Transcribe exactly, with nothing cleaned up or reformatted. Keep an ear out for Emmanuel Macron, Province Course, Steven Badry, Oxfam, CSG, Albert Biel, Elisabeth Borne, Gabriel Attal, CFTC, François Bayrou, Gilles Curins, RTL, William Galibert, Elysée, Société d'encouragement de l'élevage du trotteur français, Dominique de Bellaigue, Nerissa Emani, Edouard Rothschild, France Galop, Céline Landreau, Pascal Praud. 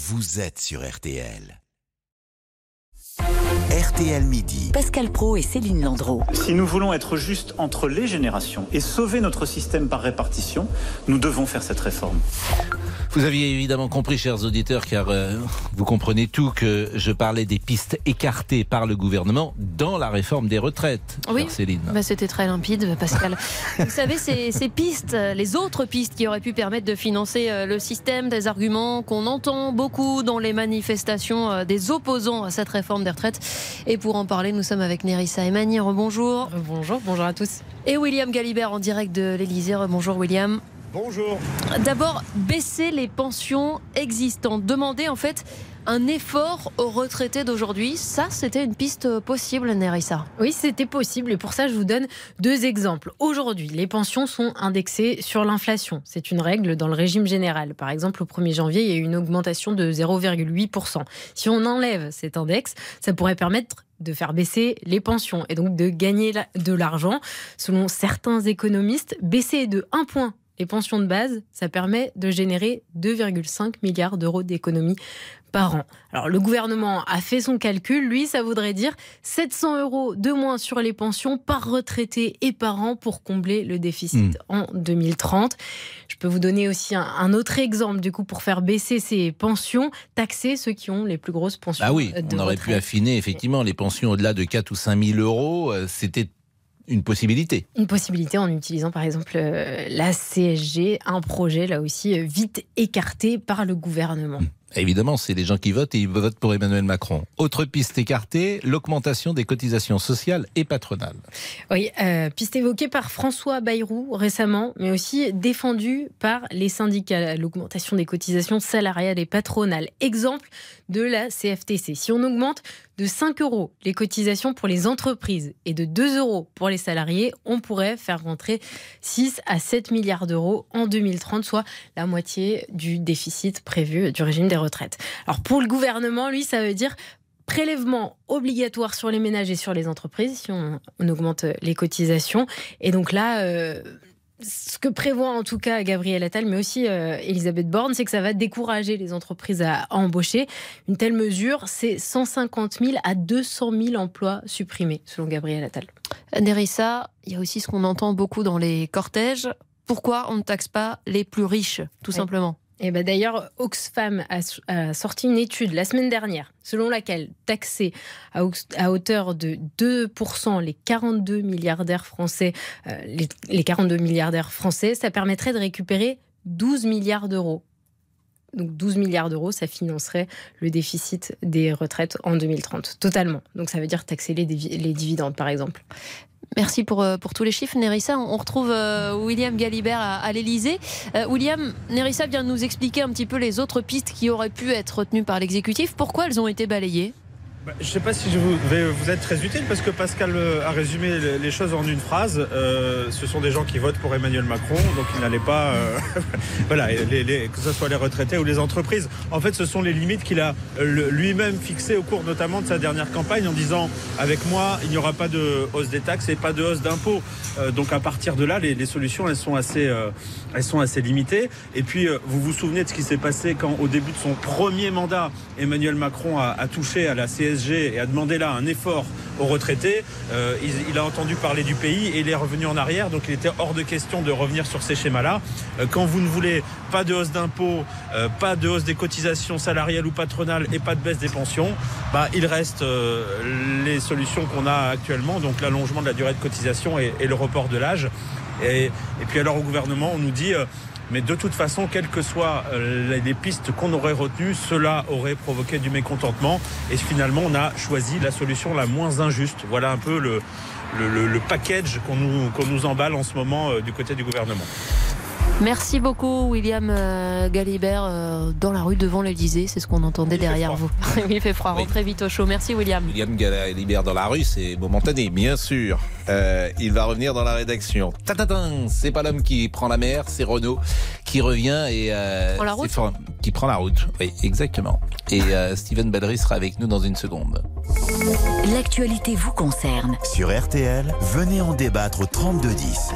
vous êtes sur R T L. R T L Midi. Pascal Praud et Céline Landreau. Si nous voulons être justes entre les générations et sauver notre système par répartition, nous devons faire cette réforme. Vous aviez évidemment compris, chers auditeurs, car euh, vous comprenez tout, que je parlais des pistes écartées par le gouvernement dans la réforme des retraites. Oui, Céline. Bah c'était très limpide, Pascal. Vous savez, ces, ces pistes, les autres pistes qui auraient pu permettre de financer le système, des arguments qu'on entend beaucoup dans les manifestations des opposants à cette réforme des retraites. Et pour en parler, nous sommes avec Nerissa Emani. Rebonjour. Bonjour, bonjour à tous. Et William Galibert en direct de l'Elysée. Rebonjour, William. Bonjour. D'abord, baisser les pensions existantes. Demander en fait un effort aux retraités d'aujourd'hui, ça c'était une piste possible, Nerissa? Oui, c'était possible, et pour ça je vous donne deux exemples. Aujourd'hui, les pensions sont indexées sur l'inflation. C'est une règle dans le régime général. Par exemple, au premier janvier, il y a eu une augmentation de zéro virgule huit pour cent. Si on enlève cet index, ça pourrait permettre de faire baisser les pensions et donc de gagner de l'argent. Selon certains économistes, baisser de un point les pensions de base, ça permet de générer deux virgule cinq milliards d'euros d'économies par an. Alors le gouvernement a fait son calcul, lui ça voudrait dire sept cents euros de moins sur les pensions par retraité et par an pour combler le déficit mmh. en deux mille trente. Je peux vous donner aussi un, un autre exemple du coup pour faire baisser ces pensions, taxer ceux qui ont les plus grosses pensions. Ah oui, de on aurait retraite. Pu affiner effectivement les pensions au-delà de quatre ou cinq mille euros, c'était une possibilité. Une possibilité en utilisant par exemple euh, la C S G, un projet là aussi euh, vite écarté par le gouvernement. Évidemment, c'est les gens qui votent et ils votent pour Emmanuel Macron. Autre piste écartée, l'augmentation des cotisations sociales et patronales. Oui, euh, piste évoquée par François Bayrou récemment, mais aussi défendue par les syndicats, l'augmentation des cotisations salariales et patronales. Exemple de la C F T C. Si on augmente de cinq euros les cotisations pour les entreprises et de deux euros pour les salariés, on pourrait faire rentrer six à sept milliards d'euros en deux mille trente, soit la moitié du déficit prévu du régime des retraites. Alors pour le gouvernement, lui, ça veut dire prélèvement obligatoire sur les ménages et sur les entreprises si on, on augmente les cotisations. Et donc là... Euh Ce que prévoit en tout cas Gabriel Attal, mais aussi euh, Elisabeth Borne, c'est que ça va décourager les entreprises à, à embaucher. Une telle mesure, c'est cent cinquante mille à deux cent mille emplois supprimés, selon Gabriel Attal. Nerissa, il y a aussi ce qu'on entend beaucoup dans les cortèges. Pourquoi on ne taxe pas les plus riches, tout oui. simplement ? Et ben d'ailleurs, Oxfam a, a sorti une étude la semaine dernière, selon laquelle taxer à, à hauteur de deux pour cent les quarante-deux milliardaires français, euh, les, les quarante-deux milliardaires français, ça permettrait de récupérer douze milliards d'euros. Donc douze milliards d'euros, ça financerait le déficit des retraites en deux mille trente, totalement. Donc ça veut dire taxer les, les dividendes, par exemple. Merci pour, pour tous les chiffres, Nerissa. On retrouve euh, William Galibert à, à l'Elysée. Euh, William, Nerissa vient de nous expliquer un petit peu les autres pistes qui auraient pu être retenues par l'exécutif. Pourquoi elles ont été balayées ? Bah, je ne sais pas si je vous, vais vous être très utile, parce que Pascal a résumé les choses en une phrase. Euh, ce sont des gens qui votent pour Emmanuel Macron, donc ils n'allaient pas... Euh, voilà, les, les, que ce soit les retraités ou les entreprises. En fait, ce sont les limites qu'il a lui-même fixées au cours notamment de sa dernière campagne, en disant « avec moi, il n'y aura pas de hausse des taxes et pas de hausse d'impôts euh, ». Donc à partir de là, les, les solutions, elles sont, assez, euh, elles sont assez limitées. Et puis, euh, vous vous souvenez de ce qui s'est passé quand, au début de son premier mandat, Emmanuel Macron a, a touché à la C S G et a demandé là un effort aux retraités. Euh, il, il a entendu parler du pays et il est revenu en arrière, donc il était hors de question de revenir sur ces schémas-là. Euh, quand vous ne voulez pas de hausse d'impôts, euh, pas de hausse des cotisations salariales ou patronales et pas de baisse des pensions, bah, il reste euh, les solutions qu'on a actuellement, donc l'allongement de la durée de cotisation et, et le report de l'âge. Et, et puis alors au gouvernement, on nous dit... Euh, Mais de toute façon, quelles que soient les pistes qu'on aurait retenues, cela aurait provoqué du mécontentement. Et finalement, on a choisi la solution la moins injuste. Voilà un peu le, le, le package qu'on nous, qu'on nous emballe en ce moment euh, du côté du gouvernement. Merci beaucoup, William euh, Galibert. Euh, dans la rue devant l'Elysée, c'est ce qu'on entendait il derrière vous. Il fait froid, rentrez oui. vite au chaud. Merci, William. William Galibert dans la rue, c'est momentané, bien sûr. Euh, il va revenir dans la rédaction. Tatatin, c'est pas l'homme qui prend la mer, c'est Renaud qui revient et euh, prend la route. For... qui prend la route. Oui, exactement. Et euh, Steven Badry sera avec nous dans une seconde. L'actualité vous concerne. Sur R T L, venez en débattre au trente-deux dix.